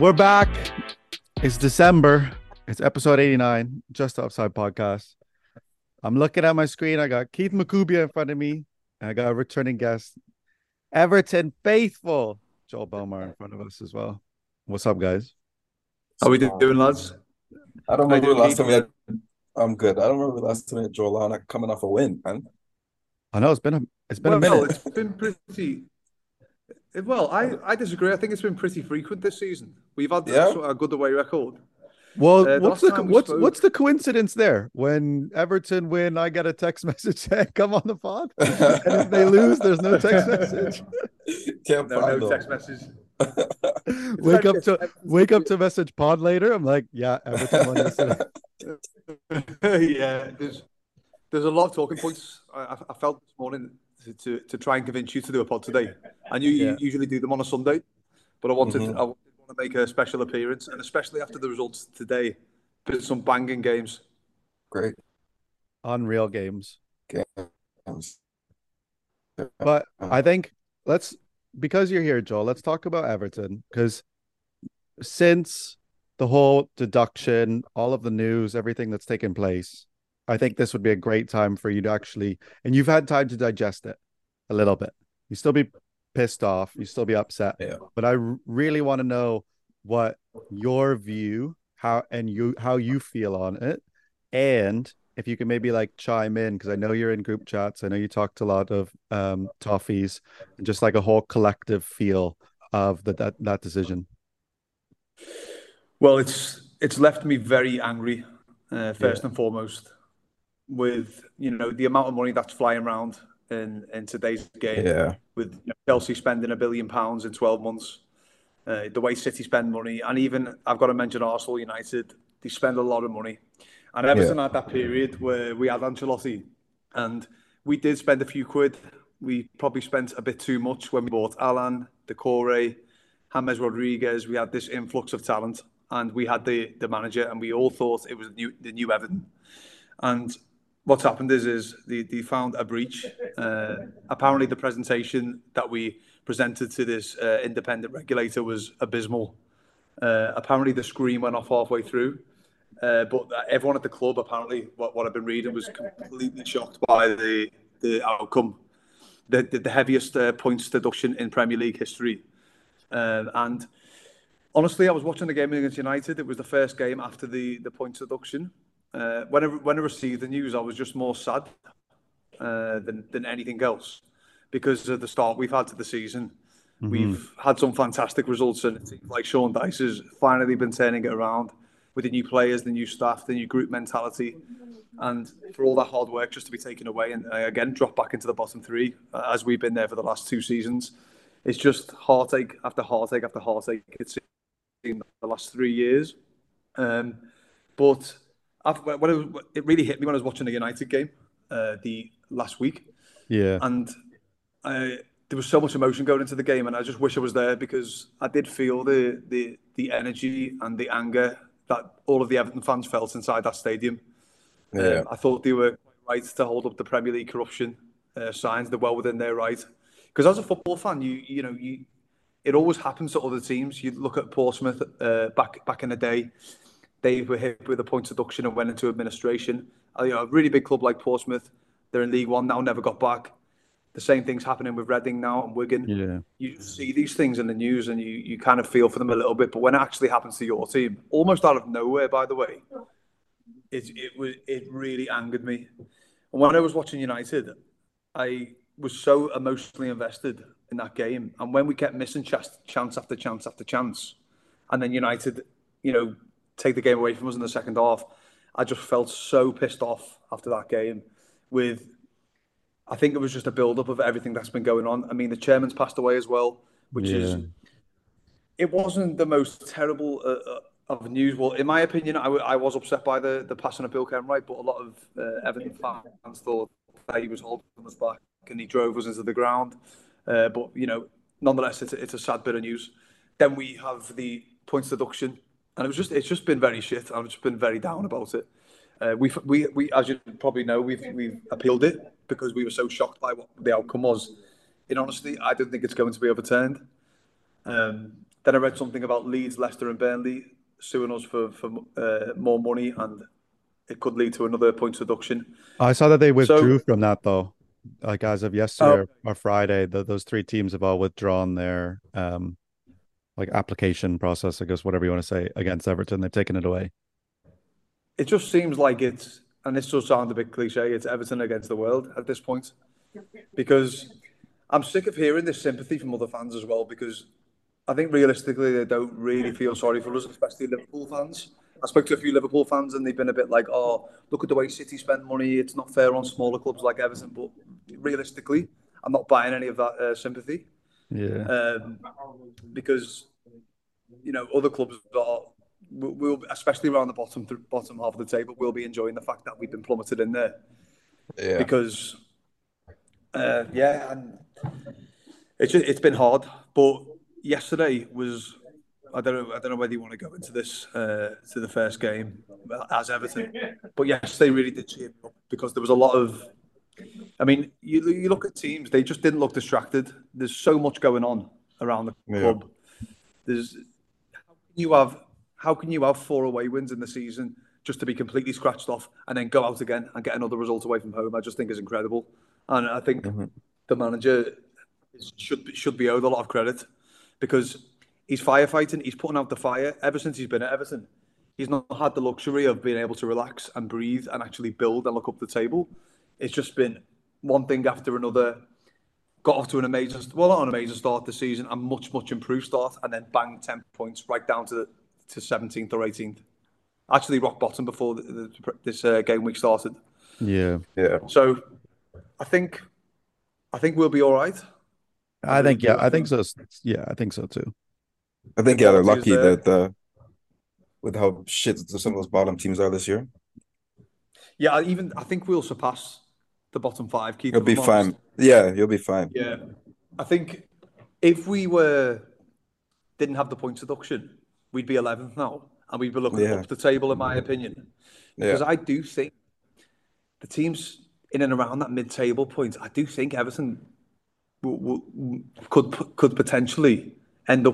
We're back. It's December. It's episode 89, Just Outside Podcast. I'm looking at my screen. I got Keith McCubia in front of me. And I got a returning guest, Everton Faithful Joel Belmar, in front of us as well. What's up, guys? How we doing, lads? I don't remember last time we had... I'm good. I don't remember last time we had Joel on coming off a win, man. I know, it's been a minute. No, it's been pretty... Well, I disagree. I think it's been pretty frequent this season. We've had sort of a good away record. Well, what's the coincidence there? When Everton win, I get a text message saying, "Come on the pod." And if they lose, there's no text message. Can't no text message. wake up to message pod later. I'm like, yeah, Everton won yesterday. Yeah, there's a lot of talking points. I felt this morning. To try and convince you to do a pod today, and you usually do them on a Sunday, but I wanted to make a special appearance, and especially after the results today, but some banging games, great, unreal games. But I think because you're here, Joel, let's talk about Everton, because since the whole deduction, all of the news, everything that's taken place, I think this would be a great time for you to actually, and you've had time to digest it a little bit. You still be pissed off. You still be upset. Yeah. But I really want to know what your view, how you feel on it. And if you can maybe chime in, because I know you're in group chats. I know you talked a lot of toffees, and just a whole collective feel of that decision. Well, it's left me very angry, first and foremost. With the amount of money that's flying around in today's game, with Chelsea spending £1 billion in 12 months, the way City spend money, and even I've got to mention Arsenal, United, they spend a lot of money, and Everton had that period where we had Ancelotti, and we did spend a few quid. We probably spent a bit too much when we bought Alan Decore, James Rodriguez. We had this influx of talent, and we had the manager, and we all thought it was the new Everton, and what's happened is they found a breach. Apparently, the presentation that we presented to this independent regulator was abysmal. Apparently, the screen went off halfway through. But everyone at the club, apparently, what I've been reading, was completely shocked by the outcome. The heaviest points deduction in Premier League history. And honestly, I was watching the game against United. It was the first game after the points deduction. When I received the news, I was just more sad than anything else, because of the start we've had to the season. Mm-hmm. We've had some fantastic results, and it seems like Sean Dice has finally been turning it around with the new players, the new staff, the new group mentality, and for all that hard work just to be taken away and again drop back into the bottom three, as we've been there for the last two seasons. It's just heartache after heartache after heartache. It's in the last 3 years, but. It really hit me when I was watching the United game the last week. Yeah. And there was so much emotion going into the game, and I just wish I was there, because I did feel the energy and the anger that all of the Everton fans felt inside that stadium. Yeah. I thought they were quite right to hold up the Premier League corruption signs. They're well within their right. Because as a football fan, you it always happens to other teams. You look at Portsmouth back in the day. They were hit with a points deduction and went into administration. A really big club like Portsmouth, they're in League One now, never got back. The same thing's happening with Reading now and Wigan. Yeah. You see these things in the news, and you kind of feel for them a little bit. But when it actually happens to your team, almost out of nowhere, by the way, it really angered me. And when I was watching United, I was so emotionally invested in that game. And when we kept missing chance after chance after chance, and then United, take the game away from us in the second half, I just felt so pissed off after that game. I think it was just a build-up of everything that's been going on. I mean, the chairman's passed away as well, which is... It wasn't the most terrible of news. Well, in my opinion, I was upset by the passing of Bill Kenwright, but a lot of Everton fans thought that he was holding us back and he drove us into the ground. But, nonetheless, it's a sad bit of news. Then we have the points deduction. And it's just been very shit. I've just been very down about it. We as you probably know, we've appealed it because we were so shocked by what the outcome was. And honestly, I don't think it's going to be overturned. Then I read something about Leeds, Leicester and Burnley suing us for more money, and it could lead to another points reduction. I saw that they withdrew from that, though. Like as of yesterday or Friday, those three teams have all withdrawn their like application process, I guess, whatever you want to say, against Everton. They've taken it away. It just seems like it's, and this does sound a bit cliche, it's Everton against the world at this point. Because I'm sick of hearing this sympathy from other fans as well, because I think realistically they don't really feel sorry for us, especially Liverpool fans. I spoke to a few Liverpool fans and they've been a bit like, oh, look at the way City spend money, it's not fair on smaller clubs like Everton. But realistically, I'm not buying any of that sympathy. Yeah. Because, you know, other clubs are, we'll, especially around the bottom half of the table, we'll be enjoying the fact that we've been plummeted in there. Yeah. Because, and it's been hard. But yesterday was... I don't know whether you want to go into this to the first game as Everton, but yes, they really did cheer me up because there was a lot of. I mean, you look at teams; they just didn't look distracted. There's so much going on around the club. There's how can you have four away wins in the season just to be completely scratched off and then go out again and get another result away from home? I just think is incredible, and I think the manager should be owed a lot of credit because. He's firefighting. He's putting out the fire. Ever since he's been at Everton, he's not had the luxury of being able to relax and breathe and actually build and look up the table. It's just been one thing after another. Got off to an amazing, well, not an amazing start this season, a much, much improved start, and then bang, 10 points right down to 17th or 18th. Actually, rock bottom before this game week started. Yeah. So, I think we'll be all right. I think so. Yeah, I think so too. I think they're lucky that with how shit some of those bottom teams are this year. Yeah, I think we'll surpass the bottom five. Keith, you'll be fine. Yeah, you'll be fine. Yeah, I think if we didn't have the points deduction, we'd be 11th now, and we'd be looking up the table, in my opinion. Yeah. Because I do think the teams in and around that mid-table point, I do think Everton could potentially. could have potentially ended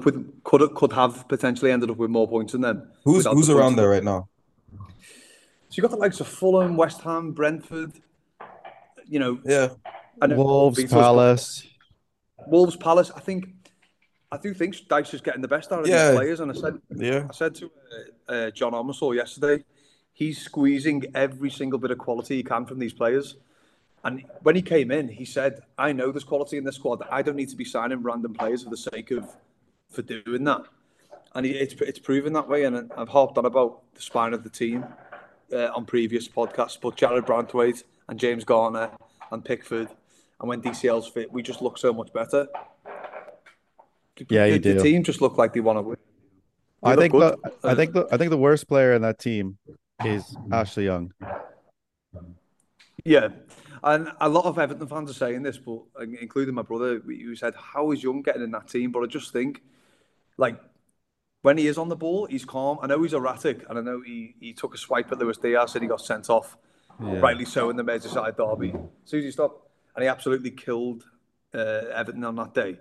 up with more points than them. Who's around there right now? So you've got the likes of Fulham, West Ham, Brentford, Wolves, Palace. I do think Dice is getting the best out of these players, and I said to John Armasaw yesterday, he's squeezing every single bit of quality he can from these players. And when he came in, he said, I know there's quality in this squad. I don't need to be signing random players for the sake of for doing that, and it's proven that way. And I've harped on about the spine of the team on previous podcasts, but Jared Brantwaite and James Garner and Pickford, and when DCL's fit, we just look so much better. Yeah, you do. The team just look like they want to win. I think the worst player in that team is Ashley Young. Yeah, and a lot of Everton fans are saying this, but including my brother, who said, "How is Young getting in that team?" But I just think, like, when he is on the ball, he's calm. I know he's erratic, and I know he took a swipe at Luis Diaz and he got sent off, rightly so, in the Merseyside derby. Susie stopped, and he absolutely killed Everton on that day.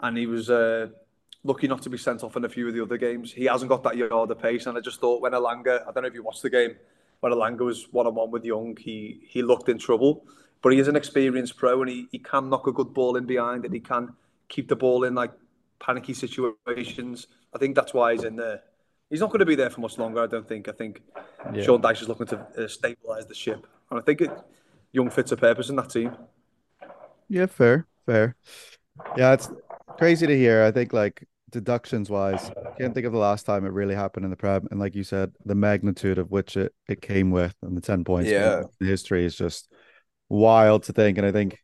And he was lucky not to be sent off in a few of the other games. He hasn't got that yard of pace, and I just thought when Alanga, I don't know if you watched the game. When Alanga was one-on-one with Young, he looked in trouble. But he is an experienced pro, and he can knock a good ball in behind, and he can keep the ball in like panicky situations. I think that's why he's in there. He's not going to be there for much longer, I don't think. I think Sean Dice is looking to stabilise the ship. And I think Young fits a purpose in that team. Yeah, fair. Yeah, it's crazy to hear. I think, like, deductions-wise, I can't think of the last time it really happened in the Prem. And like you said, the magnitude of which it came with and the 10 points in history is just wild to think. And I think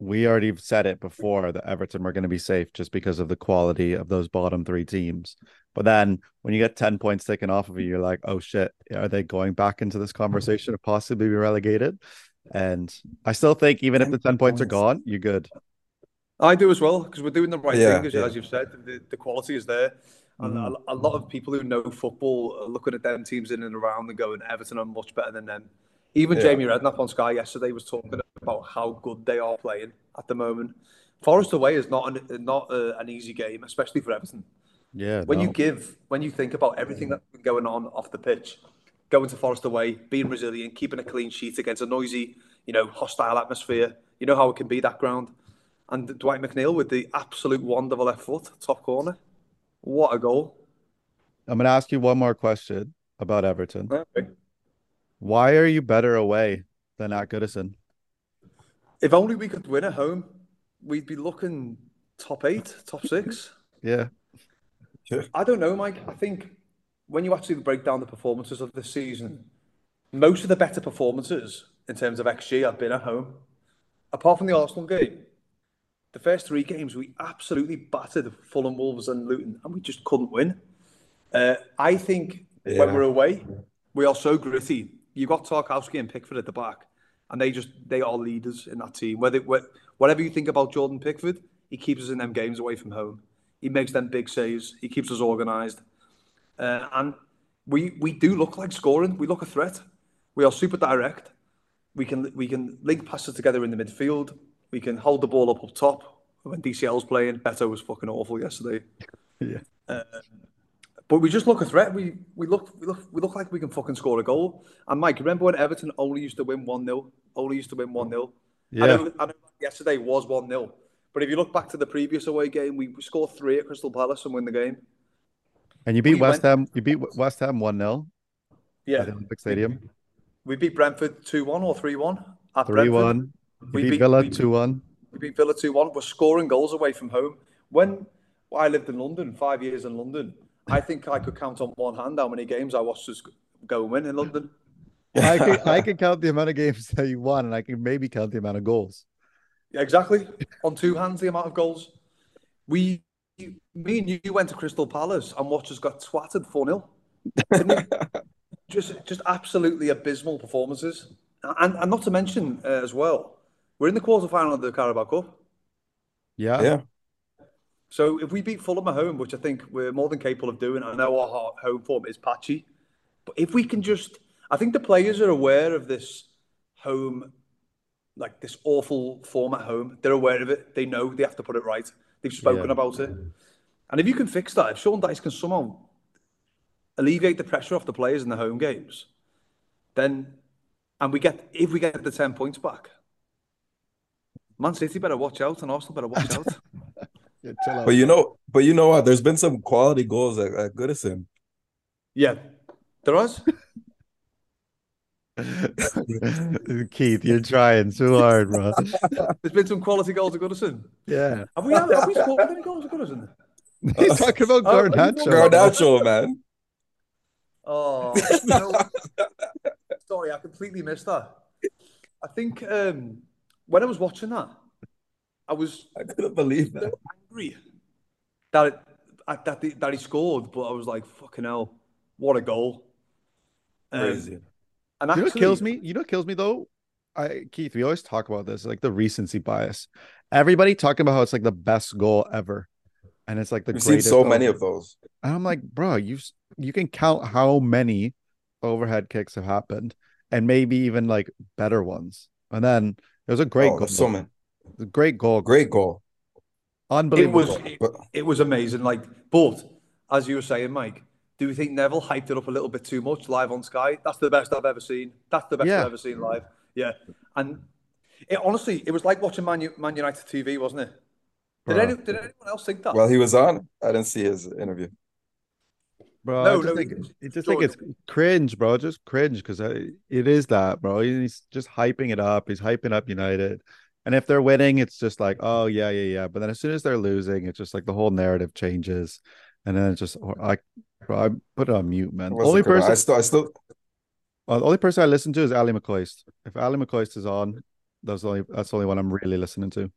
we already said it before that Everton were going to be safe just because of the quality of those bottom three teams. But then when you get 10 points taken off of you, you're like, oh shit, are they going back into this conversation of possibly be relegated? And I still think even if the 10 points are gone, you're good. I do as well, because we're doing the right thing, as you've said. The quality is there. And a lot of people who know football are looking at them teams in and around and going, Everton are much better than them. Even Jamie Redknapp on Sky yesterday was talking about how good they are playing at the moment. Forest away is not an easy game, especially for Everton. Yeah. When you think about everything that's been going on off the pitch, going to Forest away, being resilient, keeping a clean sheet against a noisy, hostile atmosphere. You know how it can be, that ground. And Dwight McNeil with the absolute wand of a left foot, top corner. What a goal. I'm going to ask you one more question about Everton. Okay. Why are you better away than at Goodison? If only we could win at home, we'd be looking top 8, top 6. Yeah. I don't know, Mike. I think when you actually break down the performances of this season, most of the better performances in terms of XG have been at home. Apart from the Arsenal game, the first 3 games, we absolutely battered Fulham, Wolves and Luton, and we just couldn't win. I think when we're away, we are so gritty. You've got Tarkowski and Pickford at the back, and they are leaders in that team. Whatever you think about Jordan Pickford, he keeps us in them games away from home. He makes them big saves. He keeps us organised. And we do look like scoring. We look a threat. We are super direct. We can link passes together in the midfield. We can hold the ball up top. When DCL's playing, Beto was fucking awful yesterday. Yeah. But we just look a threat. We look like we can fucking score a goal. And Mike, remember when Everton only used to win 1-0? Yeah. I know yesterday was 1-0. But if you look back to the previous away game, we scored 3 at Crystal Palace and win the game. And you beat West Ham. You beat West Ham 1-0. Yeah. At the Olympic Stadium. We beat Brentford 2-1 or 3-1 at 3-1. We beat Villa 2-1. We beat Villa 2-1. We're scoring goals away from home. When I lived in London, 5 years in London, I think I could count on one hand how many games I watched us go and win in London. I can count the amount of games that you won, and I can maybe count the amount of goals. Yeah, exactly. On two hands, the amount of goals. Me and you went to Crystal Palace and watched us got twatted 4-0. Just absolutely abysmal performances. And not to mention, as well, we're in the quarterfinal of the Carabao Cup. Yeah. Yeah. So if we beat Fulham at home, which I think we're more than capable of doing, I know our home form is patchy, but if we can just, I think the players are aware of this home, like this awful form at home. They're aware of it. They know they have to put it right. They've spoken about it. And if you can fix that, if Sean Dice can somehow alleviate the pressure off the players in the home games, then, and if we get the 10 points back, Man City better watch out and Arsenal better watch out. But you know what? There's been some quality goals at Goodison. Yeah, there was. Keith, you're trying too hard, bro. There's been some quality goals at Goodison. Yeah. Have we scored any goals at Goodison? He's talking about Garnacho. Garnacho, man. Oh, sorry, I completely missed that. I think when I was watching that, I couldn't believe that. That he scored, but I was like, fucking hell, what a goal. Crazy. And actually, you know what kills me though? Keith, we always talk about this, like the recency bias. Everybody talking about how it's like the best goal ever. And it's like the greatest. We've seen so many of those. And I'm like, bro, you can count how many overhead kicks have happened and maybe even like better ones. And then it was a great goal. So many. Great goal. Unbelievable. It was amazing. But as you were saying, Mike, do you think Neville hyped it up a little bit too much live on Sky? That's the best I've ever seen. That's the best I've ever seen live. Yeah. And honestly, it was like watching Man United TV, wasn't it? Did anyone else think that? Well, he was on. I didn't see his interview. Bro, I just think it's cringe, bro. Just cringe because it is that, bro. He's just hyping it up. He's hyping up United. And if they're winning, it's just like, oh, yeah. But then as soon as they're losing, it's just like the whole narrative changes. And then it's just, I put it on mute, man. The only person I listen to is Ally McCoist. If Ally McCoist is on, that's the only one I'm really listening to.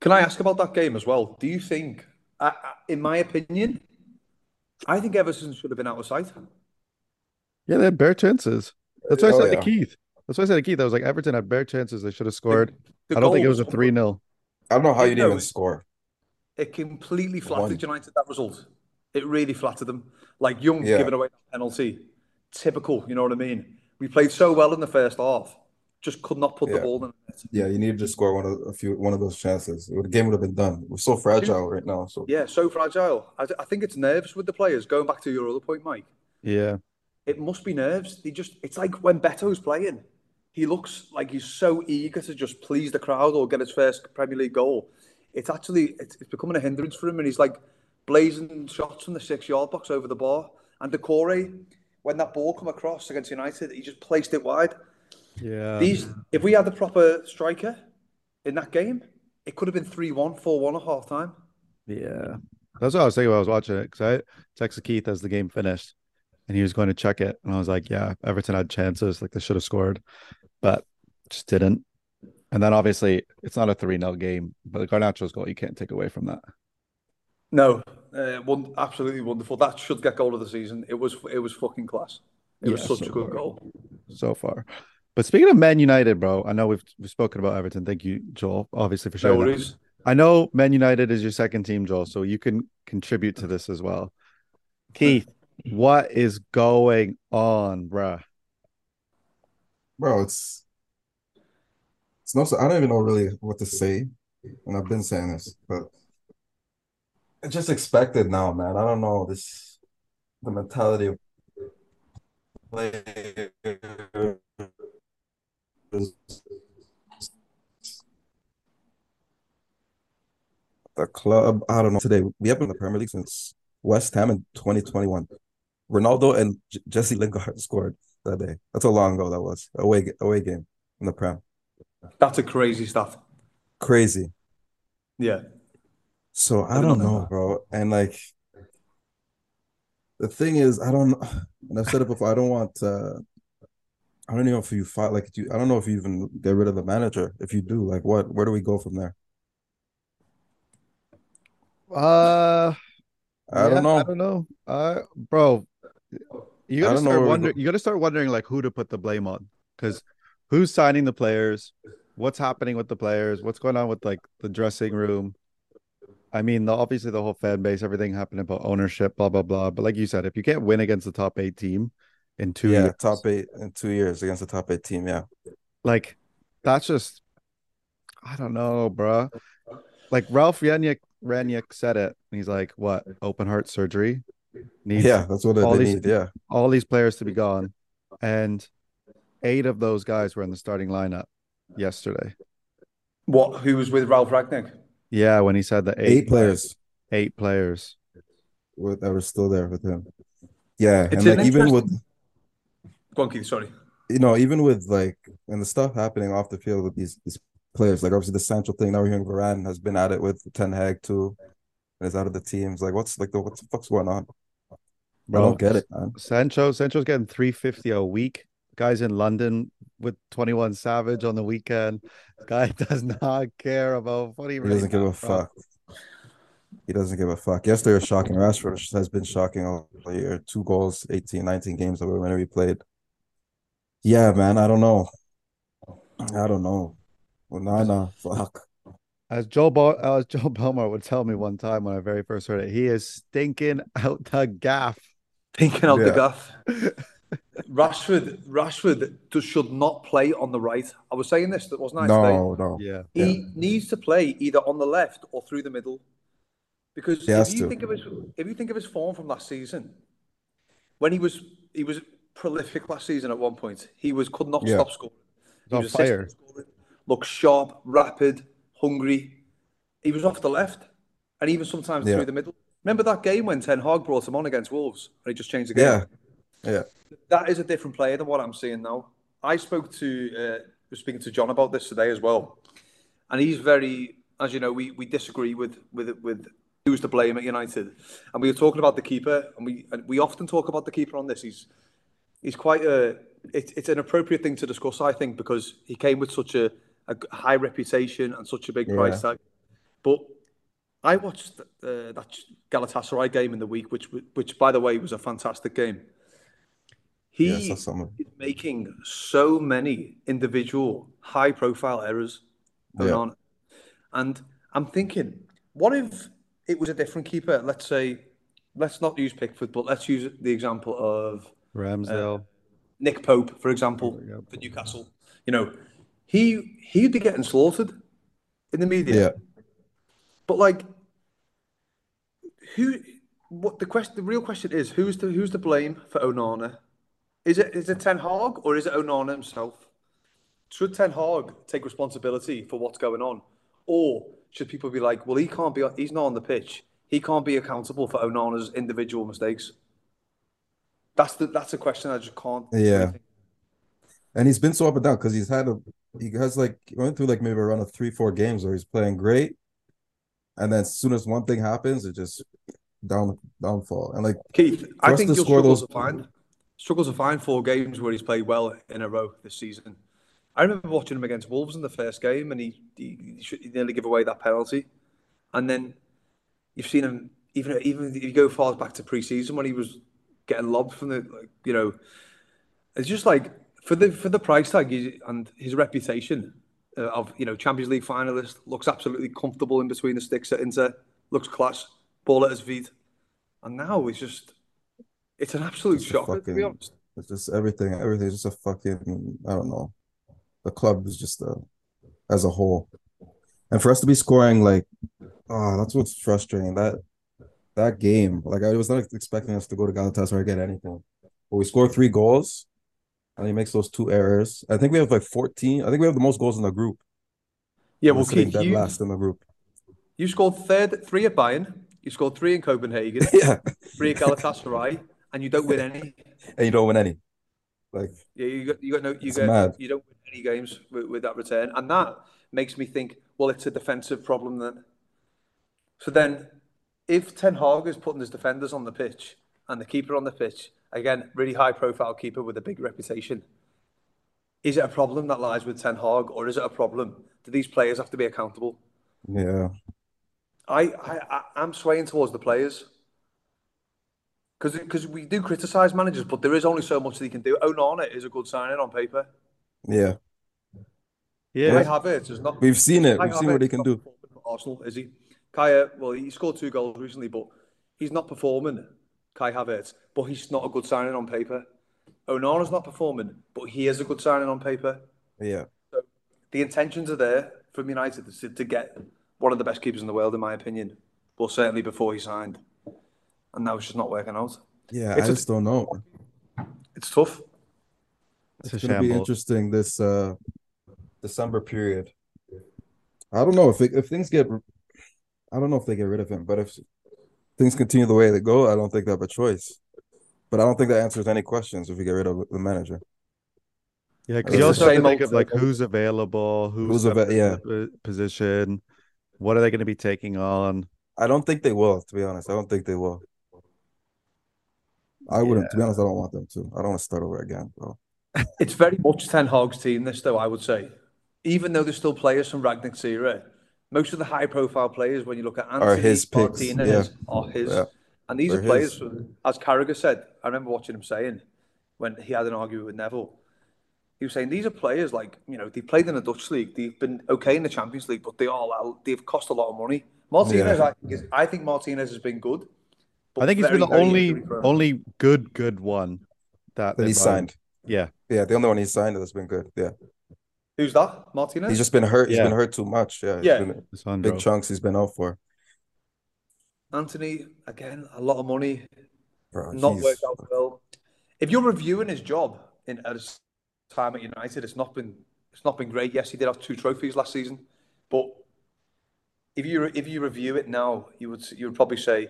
Can I ask about that game as well? Do you think, in my opinion, I think Everton should have been out of sight? Yeah, they had bare chances. That's what I said to Keith. That's why I said to Keith, I was like, Everton had bare chances. They should have scored. I don't think it was a 3-0. I don't know how you didn't even score. It completely flattered United, that result. It really flattered them. Like Young giving away that penalty. Typical, you know what I mean? We played so well in the first half. just could not put the ball in. Yeah, you needed to score one of those chances. The game would have been done. We're so fragile right now. So yeah, so fragile. I think it's nerves with the players. Going back to your other point, Mike. Yeah, it must be nerves. It's like when Beto's playing, he looks like he's so eager to just please the crowd or get his first Premier League goal. It's becoming a hindrance for him, and he's like blazing shots from the 6-yard box over the bar. And Decore, when that ball come across against United, he just placed it wide. Yeah. If we had the proper striker in that game, it could have been 3-1, 4-1 at half time. Yeah. That's what I was thinking when I was watching it, because I texted Keith as the game finished and he was going to check it. And I was like, yeah, Everton had chances, like they should have scored, but just didn't. And then obviously it's not a 3-0 game, but the Garnacho's goal, you can't take away from that. No, absolutely wonderful. That should get goal of the season. It was fucking class. It was such a good goal. So far. But speaking of Man United, bro, I know we've spoken about Everton. Thank you, Joel, obviously, for sharing. No worries. I know Man United is your second team, Joel, so you can contribute to this as well. Keith, what is going on, bro? Bro, it's no, I don't even know really what to say, and I've been saying this, but it's just expected now, man. I don't know the mentality of players. The club, I don't know. Today, we haven't been in the Premier League since West Ham in 2021. Ronaldo and Jesse Lingard scored that day. That's how long ago that was. Away game in the Prem. That's a crazy stat. Crazy. Yeah. So I don't know, bro. And like, the thing is, I don't. And I've said it before. I don't want. I don't know if you fight like you. I don't know if you even get rid of the manager. If you do, like, what? Where do we go from there? I don't know. Bro, you gotta start wondering like who to put the blame on, because who's signing the players? What's happening with the players? What's going on with like the dressing room? I mean, obviously the whole fan base, everything happened about ownership, blah blah blah. But like you said, if you can't win against the top 8 team. In 2 years against the top 8 team, yeah. Like, that's just, I don't know, bro. Like, Ralf Rangnick said it, and he's like, what, open heart surgery? That's what they need, yeah. All these players to be gone, and 8 of those guys were in the starting lineup yesterday. What, who was with Ralf Rangnick? Yeah, when he said the 8 players. 8 players. That were still there with him. Yeah, it's and like even with... Bonky, sorry. You know, even with like and the stuff happening off the field with these players, like obviously the Sancho thing. Now we're hearing Varane has been at it with Ten Hag too, and is out of the teams. Like, what the fuck's going on? Bro, I don't get it, man. Sancho's getting $350 a week. Guys in London with 21 Savage on the weekend. Guy does not care about what he doesn't give a fuck. He doesn't give a fuck. Yesterday was shocking. Rashford has been shocking all year. 2 goals, 18, 19 games that whenever he played. Yeah, man, I don't know. Onana, fuck. As Joel Belmar would tell me one time when I very first heard it, he is stinking out the gaff. Rashford just should not play on the right. I was saying this, wasn't I? No. Yeah. He needs to play either on the left or through the middle. Because if you think of his form from last season, when he was prolific last season at one point, he could not stop scoring. He was on fire. Looked sharp, rapid, hungry. He was off the left and even sometimes through the middle. Remember that game when Ten Hag brought him on against Wolves and he just changed the game? Yeah. That is a different player than what I'm seeing now. I was speaking to John about this today as well. And he's very, as you know, we disagree with who's to blame at United, and we were talking about the keeper, and we often talk about the keeper on this. He's quite a. It's an appropriate thing to discuss, I think, because he came with such a high reputation and such a big price tag. But I watched that Galatasaray game in the week, which by the way was a fantastic game. He is making so many individual high profile errors going on, and I'm thinking, what if it was a different keeper? Let's say, let's not use Pickford, but let's use the example of Ramsdale, Nick Pope, for example, for Newcastle. You know, He'd be getting slaughtered in the media. Yeah. But like, who? What the question? The real question is who's to blame for Onana? Is it Ten Hag or is it Onana himself? Should Ten Hag take responsibility for what's going on, or should people be like, well, he's not on the pitch. He can't be accountable for Onana's individual mistakes. That's a question I just can't. Yeah. And he's been so up and down because he went through like maybe a run of 3-4 games where he's playing great, and then as soon as one thing happens, it just downfall. And like Keith, I think he'll struggle to find 4 games where he's played well in a row this season. I remember watching him against Wolves in the first game, and he nearly gave away that penalty. And then you've seen him even if you go far back to pre-season when he was getting lobbed from the, like, you know, it's just like for the price tag and his reputation of, you know, Champions League finalist, looks absolutely comfortable in between the sticks at Inter, looks class, ball at his feet, and now it's an absolute shock. To be honest, it's just everything is just a fucking, I don't know. The club is just as a whole, and for us to be scoring like, that's what's frustrating. That game, like I was not expecting us to go to Galatasaray or get anything, but we scored 3 goals, and he makes those 2 errors. I think we have like 14. I think we have the most goals in the group. Yeah, well, Keith, dead last in the group. You scored 3 at Bayern. You scored 3 in Copenhagen. Yeah, 3 at Galatasaray, and you don't win any. And you don't win any. Like, yeah, you don't win any games with that return, and that makes me think, well, it's a defensive problem then. So then, if Ten Hag is putting his defenders on the pitch and the keeper on the pitch, again, really high-profile keeper with a big reputation, is it a problem that lies with Ten Hag, or is it a problem? Do these players have to be accountable? Yeah, I'm swaying towards the players. Because we do criticise managers, but there is only so much that he can do. Onana is a good signing on paper. Yeah. Yeah. Kai Havertz is not... We've seen it. We've seen what he can do. Arsenal, is he? Kai, well, he scored 2 goals recently, but he's not performing, Kai Havertz. But he's not a good signing on paper. Onana's not performing, but he is a good signing on paper. Yeah. So the intentions are there from United to get one of the best keepers in the world, in my opinion. Well, certainly before he signed. And now it's just not working out. Yeah, I just don't know. It's tough. It's going to be interesting this December period. I don't know if things get. I don't know if they get rid of him, but if things continue the way they go, I don't think they have a choice. But I don't think that answers any questions if we get rid of the manager. Yeah, because you also have to think of like who's available, who's position, what are they going to be taking on. I don't think they will, to be honest. I don't think they will. I wouldn't, to be honest. I don't want them to. I don't want to start over again, bro. It's very much Ten Hag's team, this, though, I would say. Even though there's still players from Rangnick's era, most of the high-profile players, when you look at Anthony, Martinez, are his. Yeah. And these are players, as Carragher said, I remember watching him saying, when he had an argument with Neville, he was saying, these are players, like, you know, they played in the Dutch league, they've been okay in the Champions League, but they've cost a lot of money. Martinez, yeah. I think Martinez has been good. I think he's been the only good one that he signed. Yeah. Yeah, the only one he signed that's been good. Yeah. Who's that? Martinez? He's just been hurt. Yeah. He's been hurt too much. Yeah. Yeah. Big chunks he's been out for. Anthony, again, a lot of money. Bro, not worked out well. If you're reviewing his job at his time at United, it's not been great. Yes, he did have 2 trophies last season, but if you review it now, you would probably say,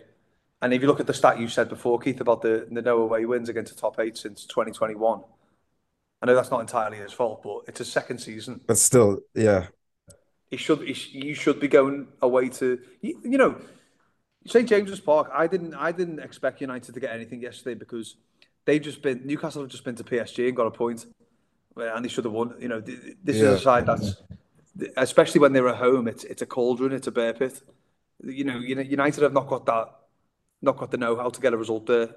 and if you look at the stat you said before, Keith, about the no away wins against the top 8 since 2021, I know that's not entirely his fault, but it's his second season. But still, yeah, you should be going away to you know, St James's Park. I didn't expect United to get anything yesterday because Newcastle have just been to PSG and got a point, and they should have won. You know, this is a side that's. Especially when they're at home, it's a cauldron, it's a bear pit. You know, United have not got the know-how to get a result there,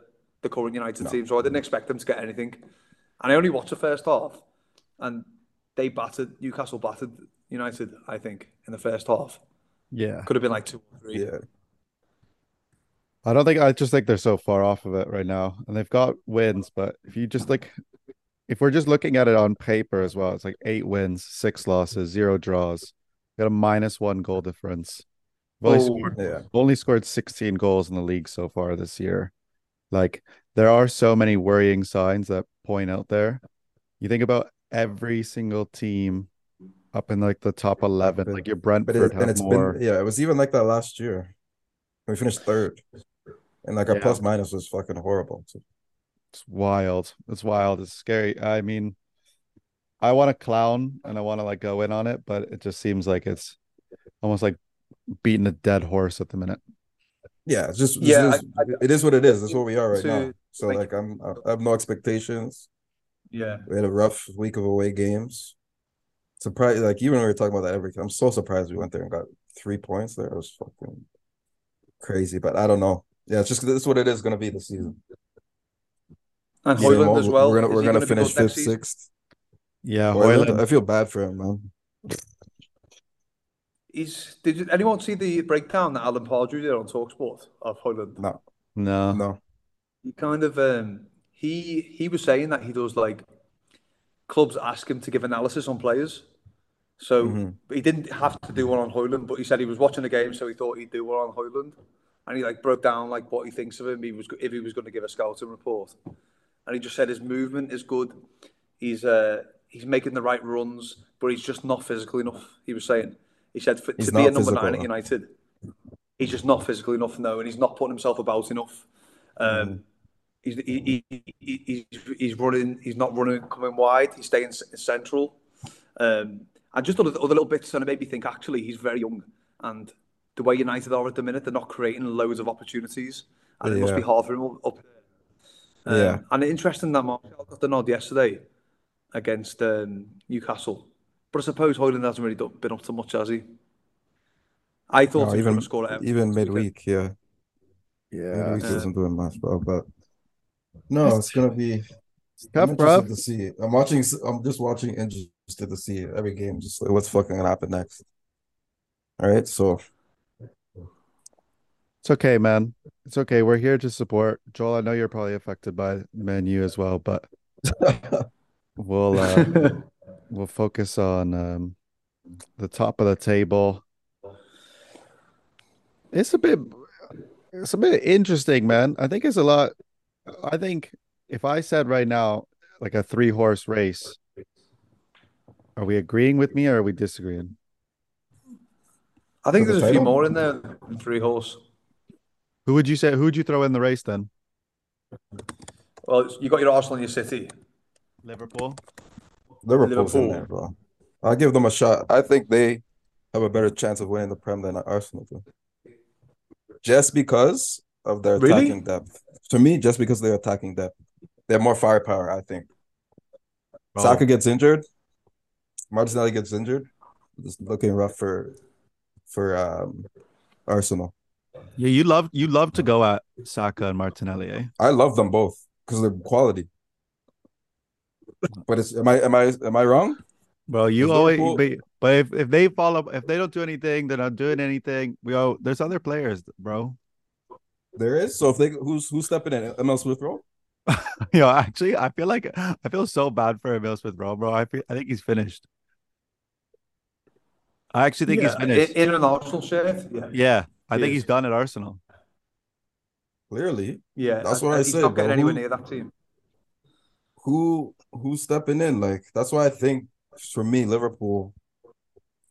the current United team. So I didn't expect them to get anything. And I only watched the first half, and Newcastle battered United, I think, in the first half. Yeah, could have been like 2 or 3. Yeah, I just think they're so far off of it right now, and they've got wins. But if you just like if we're just looking at it on paper as well, it's like 8 wins, 6 losses, 0 draws. Got a -1 goal difference. Only scored 16 goals in the league so far this year. Like, there are so many worrying signs that point out there. You think about every single team up in like the top 11, like your Brentford have more. It was even like that last year. We finished third, and like our plus minus was fucking horrible. So. It's wild. It's wild. It's scary. I mean, I want to clown and I want to like go in on it, but it just seems like it's almost like beating a dead horse at the minute. Yeah, it's just it is what it is. That's what we are right now. So like I have no expectations. Yeah, we had a rough week of away games. Surprised, like even when we were talking about that every time. I'm so surprised we went there and got 3 points there. It was fucking crazy, but I don't know. Yeah, it's just this is what it is going to be this season. And Højlund as well. We're gonna finish fifth, sixth. Yeah, Højlund. I feel bad for him, man. Did anyone see the breakdown that Alan Pardew did on TalkSport of Højlund? No. He kind of he was saying that he does like clubs ask him to give analysis on players, so he didn't have to do one on Højlund, but he said he was watching the game, so he thought he'd do one on Højlund, and he like broke down like what he thinks of him. He was if he was going to give a scouting report, and he just said his movement is good. He's making the right runs, but he's just not physical enough. He was saying. He said to be a number 9 at United, he's just not physical enough now, and he's not putting himself about enough. He's not running, coming wide. He's staying central. And just other little bits, and it made me think actually he's very young, and the way United are at the minute, they're not creating loads of opportunities, and it must be hard for him up there. And it's interesting that Martial got the nod yesterday against Newcastle. But I suppose Højlund hasn't really been up to much, has he? I thought he was going to score at Everton. Even midweek, midweek isn't doing much, bro. But no, it's going to be tough, bro. To see. I'm just watching, interested to see every game. Just like, what's fucking going to happen next? All right, so it's okay, man. It's okay. We're here to support Joel. I know you're probably affected by Man U as well, but we'll. We'll focus on the top of the table. It's a bit interesting, man. I think it's a lot. I think if I said right now, like a 3-horse race, are we agreeing with me or are we disagreeing? I think there's a few more in there than 3 horse. Who would you say? Who would you throw in the race then? Well, you got your Arsenal and your City. Liverpool's in there, bro. I'll give them a shot. I think they have a better chance of winning the Prem than Arsenal do. Just because of their attacking depth. To me, just because they're attacking depth. They have more firepower, I think. Oh. Saka gets injured. Martinelli gets injured. It's looking rough for Arsenal. Yeah, you love to go at Saka and Martinelli, eh? I love them both because they're quality. But am I wrong? Well, you always but if they follow up, if they don't do anything, they're not doing anything. There's other players, bro. There is. So if they who's stepping in? ML Smith role? Yo, actually, I feel so bad for ML Smith role, bro. I think he's finished. I actually think he's finished in an Arsenal shirt. Yeah, I think he's done at Arsenal. Clearly, yeah. That's what I said. He's not getting anywhere near that team. Who's stepping in? Like, that's why I think, for me, Liverpool,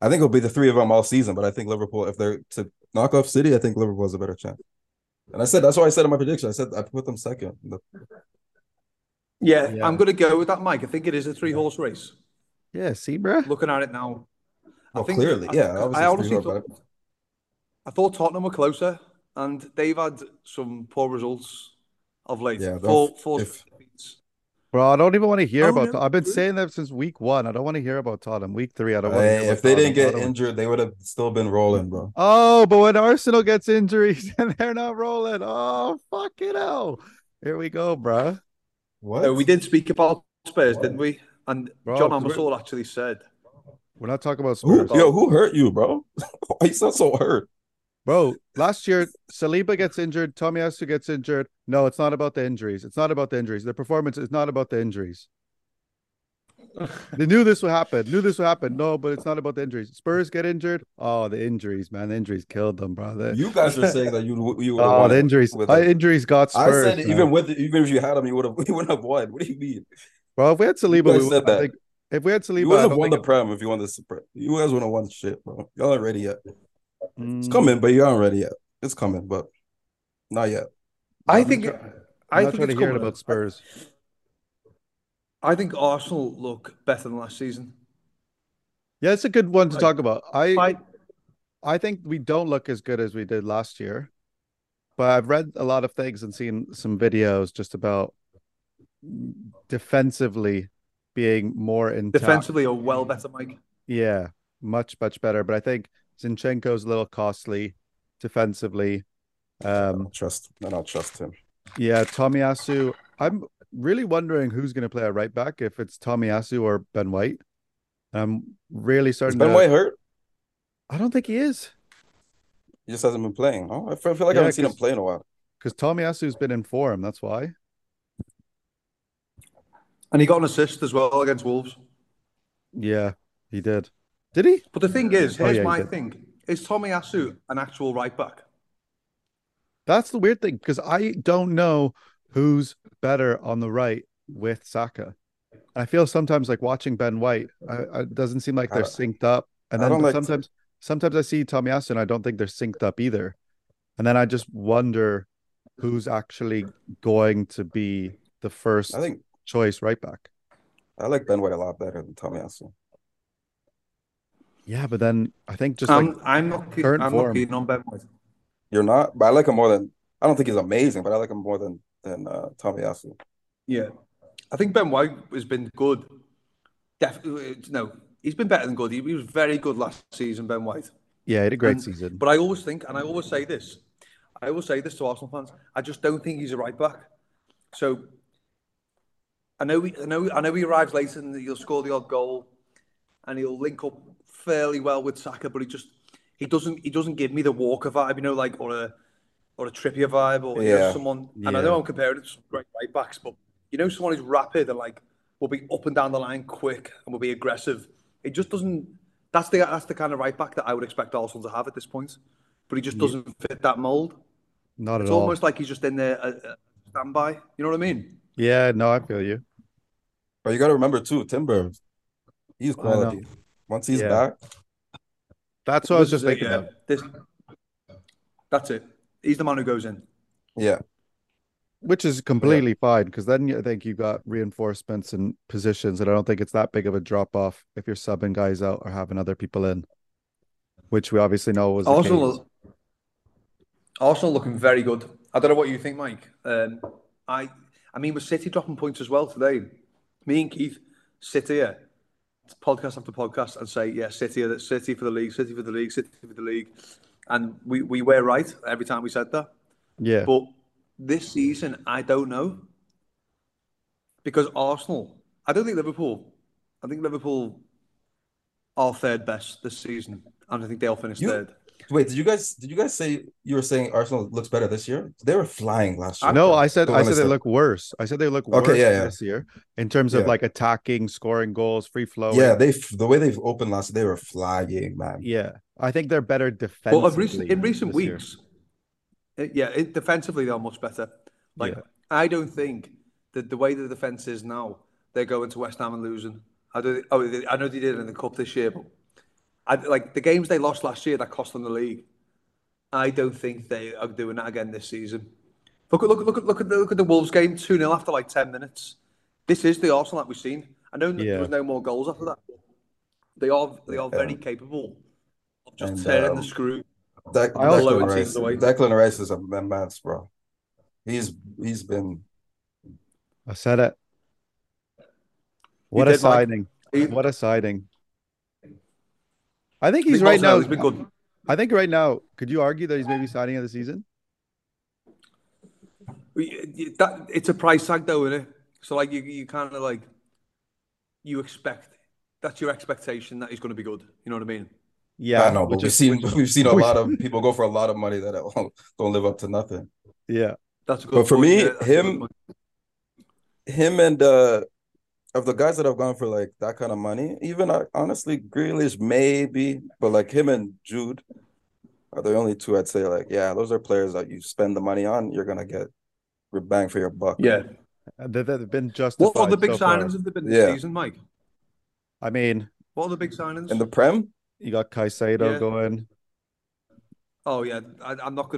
I think it'll be the three of them all season, but I think Liverpool, if they're to knock off City, I think Liverpool has a better chance. And that's why I said in my prediction. I said I put them second. Yeah. I'm going to go with that, Mike. I think it is a 3-horse race. Yeah, see, bro? Looking at it now. I honestly thought Tottenham were closer, and they've had some poor results of late. Yeah, four defeats. Bro, I don't even want to hear about Tottenham. I've been saying that since week 1. I don't want to hear about Tottenham. Week 3, I don't want to hear about Tottenham. If they didn't get injured, they would have still been rolling, bro. Oh, but when Arsenal gets injuries and they're not rolling, oh, fucking hell. Here we go, bro. What? No, we did speak about Spurs, didn't we? And bro, John Amosol actually said. We're not talking about Spurs. Who hurt you, bro? Why you sound so hurt? Bro, last year, Saliba gets injured. Tomiyasu gets injured. No, it's not about the injuries. It's not about the injuries. The performance is not about the injuries. They knew this would happen. No, but it's not about the injuries. Spurs get injured. Oh, the injuries, man. The injuries killed them, brother. You guys are saying that you would have won. The injuries. Injuries got Spurs. I said even if you had them, you wouldn't have won. What do you mean? Bro, if we had Saliba, we would have. If we had Saliba, you would have won the Prem if you won this. You guys wouldn't have won shit, bro. Y'all aren't ready yet. It's coming, but you aren't ready yet. It's coming, but not yet. I think it's coming about Spurs. I think Arsenal look better than last season. Yeah, it's a good one to talk about. I think we don't look as good as we did last year, but I've read a lot of things and seen some videos just about defensively being more intact. Defensively, or well better, Mike. Yeah, much, much better. But I think Zinchenko's a little costly defensively. I don't trust him. Yeah, Tomiyasu. I'm really wondering who's going to play a right back, if it's Tomiyasu or Ben White. I'm really starting. Is Ben White hurt? I don't think he is. He just hasn't been playing. Oh, I feel like I haven't seen him play in a while. Because Tomiyasu's been in form, that's why. And he got an assist as well against Wolves. Yeah, he did. Did he? But the thing is, here's my thing. Is Tomiyasu an actual right back? That's the weird thing, because I don't know who's better on the right with Saka. I feel sometimes like watching Ben White, it doesn't seem like they're synced up. And then sometimes I see Tomiyasu and I don't think they're synced up either. And then I just wonder who's actually going to be the first choice right back. I like Ben White a lot better than Tomiyasu. Yeah, but then I think just I'm not keen on Ben White. You're not, but I like him more than. I don't think he's amazing, but I like him more than Tomiyasu. Yeah, I think Ben White has been good. Definitely, no, he's been better than good. He was very good last season, Ben White. Yeah, he had a great season. But I always think, and I always say this to Arsenal fans: I just don't think he's a right back. So I know he arrives later and he'll score the odd goal, and he'll link up fairly well with Saka, but he doesn't give me the Walker vibe, like or a Trippier vibe, or someone. Yeah. And I know I'm comparing it to some great right backs, but someone who's rapid and will be up and down the line quick and will be aggressive. It just doesn't. That's the kind of right back that I would expect Arsenal to have at this point, but he just doesn't fit that mold. Not at all. It's almost like he's just in there standby. You know what I mean? Yeah. No, I feel you. But you got to remember too, Timber. He's quality. Once he's back. That's what I was just thinking about. That's it. He's the man who goes in. Yeah. Which is completely fine, because then I think you got reinforcements and positions, and I don't think it's that big of a drop-off if you're subbing guys out or having other people in, which we obviously know was Arsenal looking very good. I don't know what you think, Mike. I mean, with City dropping points as well today, me and Keith sit here podcast after podcast and say, yeah, City for the league. And we were right every time we said that. Yeah. But this season, I don't know. Because Arsenal, I think Liverpool are third best this season. And I think they'll finish third. Wait, did you guys say you were saying Arsenal looks better this year? They were flying last year. No, I said they look worse. I said they look worse this year in terms of attacking, scoring goals, free flowing. Yeah, the way they've opened last year, they were flying, man. Yeah, I think they're better defensively. Well, in recent weeks, defensively they're much better. I don't think that the way the defense is now, they're going to West Ham and losing. I know they did it in the cup this year, but. The games they lost last year that cost them the league. I don't think they are doing that again this season. Look at the Wolves game, 2-0 after 10 minutes. This is the Arsenal that we've seen. I know there was no more goals after that. They are very capable of just tearing the screw. Declan Rice is a mess, bro. He's been. I said it. What a signing! What a signing! I think he's right now. He's been good. I think right now, could you argue that he's maybe signing of the season? It's a price tag, though, isn't it? So, you kind of you expect that's your expectation that he's going to be good. You know what I mean? Yeah, I know. But we've seen a lot of people go for a lot of money that don't live up to nothing. Yeah, that's a good. But for me, him and of the guys that have gone for like that kind of money, even honestly Grealish maybe, but like him and Jude are the only two I'd say like, yeah, those are players that you spend the money on, you're gonna get bang for your buck. Yeah, they've been justified. What are the big signings have they been this season, Mike? I mean, what are the big signings in the Prem? You got Caicedo going. Oh yeah, I'm not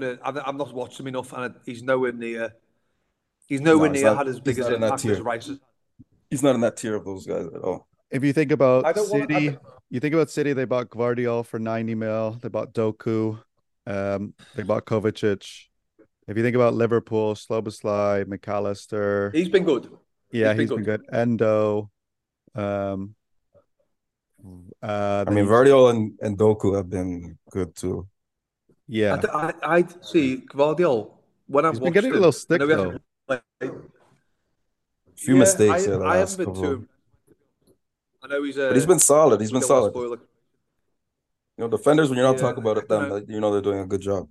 watching him enough, and he's nowhere near. He's nowhere near had as big as impact as Rice. He's not in that tier of those guys at all. If you think about City, you think about City. They bought Guardiola for 90 mil. They bought Doku. They bought Kovacic. If you think about Liverpool, Sloboslav McAllister, he's been good. Yeah, he's been good. Endo. I mean, Guardiola and Doku have been good too. Yeah, I see Guardiola when I've been getting a little stick though. Few mistakes. I haven't been too. I know he's. But he's been solid. He's been solid. You know, defenders. When you're not talking about it, you know they're doing a good job.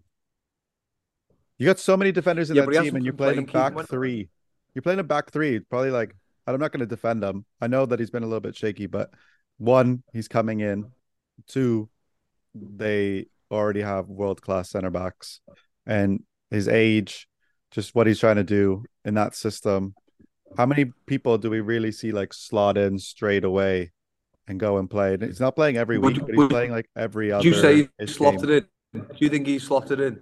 You got so many defenders in that team, and you're playing them back three. You're playing them back three. Probably like, I'm not going to defend him. I know that he's been a little bit shaky, but one, he's coming in. Two, they already have world-class center backs, and his age, just what he's trying to do in that system. How many people do we really see like slot in straight away and go and play? And he's not playing every week, but he's playing like every other. Do you say he's slotted in? Do you think he's slotted in?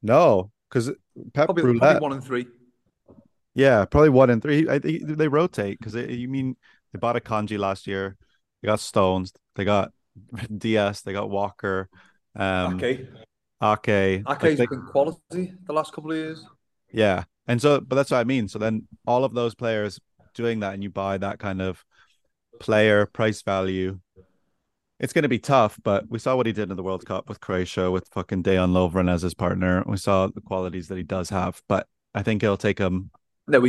No, because Pep probably 1 and 3. Yeah, probably 1 and 3. I think they rotate because you mean they bought a Kanji last year. They got Stones. They got Diaz. They got Walker. Ake. Ake's been quality the last couple of years. Yeah, and so, but that's what I mean. So then all of those players doing that, and you buy that kind of player price value. It's going to be tough, but we saw what he did in the World Cup with Croatia, with fucking Dejan Lovren as his partner. We saw the qualities that he does have, but I think it'll take him a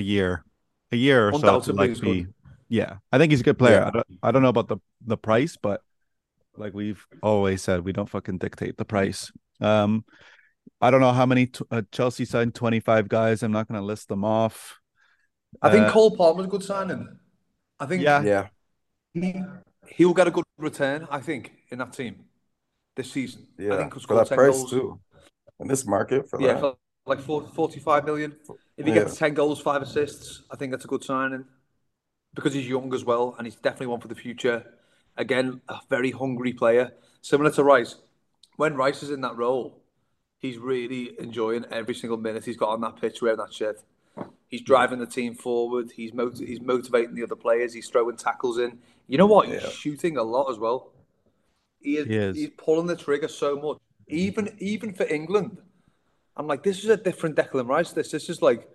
year or so to like be. Yeah, I think he's a good player. Yeah. I don't know about the price, but like we've always said, we don't fucking dictate the price. I don't know how many Chelsea signed 25 guys. I'm not going to list them off. I think Cole Palmer's a good signing. I think he'll get a good return, I think, in that team this season. Yeah, I think he'll score for that 10 price goals. Too. In this market, for that. For like 45 million. If he gets 10 goals, 5 assists, I think that's a good signing. Because he's young as well, and he's definitely one for the future. Again, a very hungry player. Similar to Rice. When Rice is in that role, he's really enjoying every single minute he's got on that pitch wearing that shirt. He's driving the team forward. He's motivating the other players. He's throwing tackles in. You know what? He's shooting a lot as well. He is. He's pulling the trigger so much. Even for England, I'm like, this is a different Declan Rice. This is like,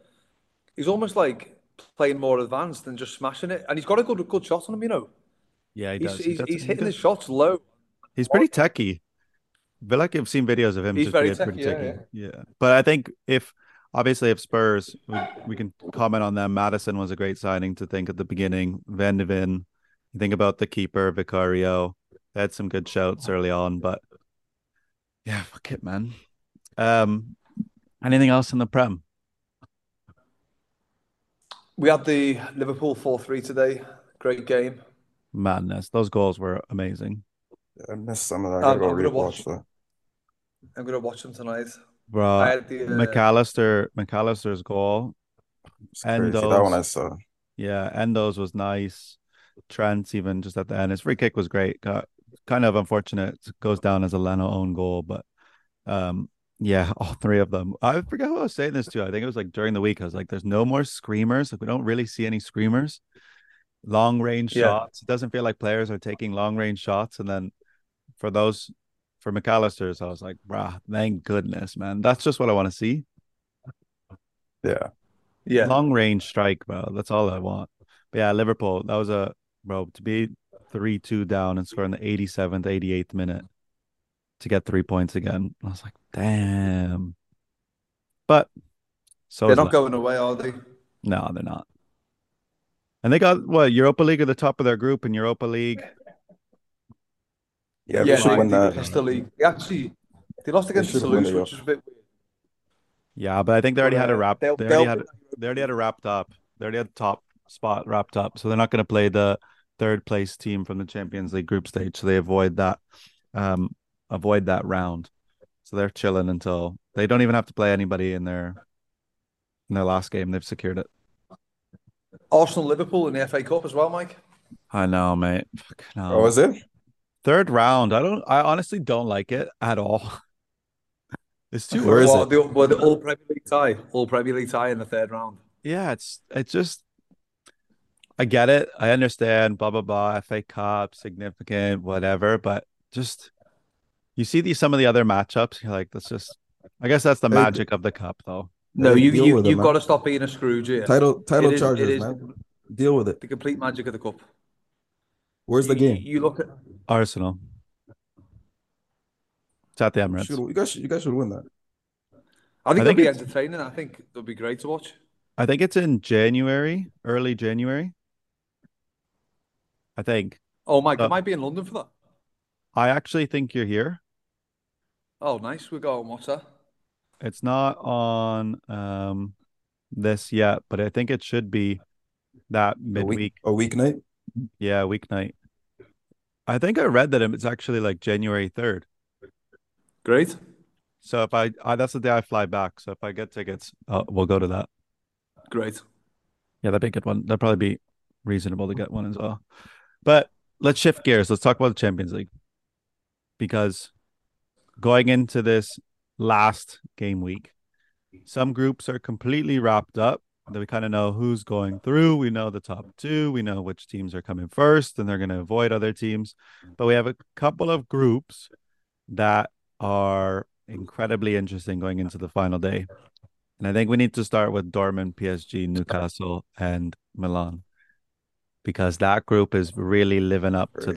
he's almost like playing more advanced than just smashing it. And he's got a good shot on him, you know. Yeah, he does. He's hitting his shots low. He's pretty techie. But like I've seen videos of him. He's just very techie. Yeah. But I think if Spurs, we can comment on them. Maddison was a great signing to think at the beginning. Van de Ven, you think about the keeper, Vicario. They had some good shouts early on, but yeah, fuck it, man. Anything else in the Prem? We had the Liverpool 4-3 today. Great game. Madness. Those goals were amazing. I missed some of that. I'm going to watch them. I'm going to watch them tonight. Bro, McAllister's goal. Endo's, that one I saw. Yeah, Endo's was nice. Trent's even just at the end. His free kick was great. Got kind of unfortunate. It goes down as a Leno own goal, but all three of them. I forget who I was saying this to. I think it was like during the week. I was like, "There's no more screamers. Like we don't really see any screamers. Long range shots. It doesn't feel like players are taking long range shots." And then for those. For McAllister's, I was like, "Brah, thank goodness, man. That's just what I want to see." Yeah. Long range strike, bro. That's all I want. But yeah, Liverpool. That was to be 3-2 down and score in the 87th, 88th minute to get 3 points again. I was like, "Damn." But so they're not going away, are they? No, they're not. And they got Europa League at the top of their group in Europa League. Yeah, they should win that. The league. They lost against Toulouse, which is a bit weird. Yeah, but I think they already had it wrapped up. They already had top spot wrapped up. So they're not going to play the third place team from the Champions League group stage. So they avoid that round. So they're chilling until they don't even have to play anybody in their last game. They've secured it. Arsenal, Liverpool in the FA Cup as well, Mike. I know, mate. No. Oh, is it? Third round. I honestly don't like it at all. It's too early. The all Premier League tie in the third round. Yeah, it's just, I get it. I understand, blah, blah, blah, FA Cup, significant, whatever. But just, you see some of the other matchups, you're like, that's just, I guess that's the magic of the cup, though. No, you've got to stop being a Scrooge here. Title charges, man. Deal with it. The complete magic of the cup. Where's the game? You look at Arsenal. It's at the Emirates. You guys should win that. I think it'll be entertaining. I think it'll be great to watch. I think it's in January, early January. I think. Oh, Mike, I might be in London for that. I actually think you're here. Oh, nice. We'll go and watch that. It's not on this yet, but I think it should be that midweek. A weeknight? Yeah, weeknight. I think I read that it's actually like January 3rd. Great. So if I that's the day I fly back. So if I get tickets, we'll go to that. Great. Yeah, that'd be a good one. That'd probably be reasonable to get one as well. But let's shift gears. Let's talk about the Champions League. Because going into this last game week, some groups are completely wrapped up. That we kind of know who's going through. We know the top two. We know which teams are coming first, and they're going to avoid other teams. But we have a couple of groups that are incredibly interesting going into the final day. And I think we need to start with Dortmund, PSG, Newcastle, and Milan, because that group is really living up to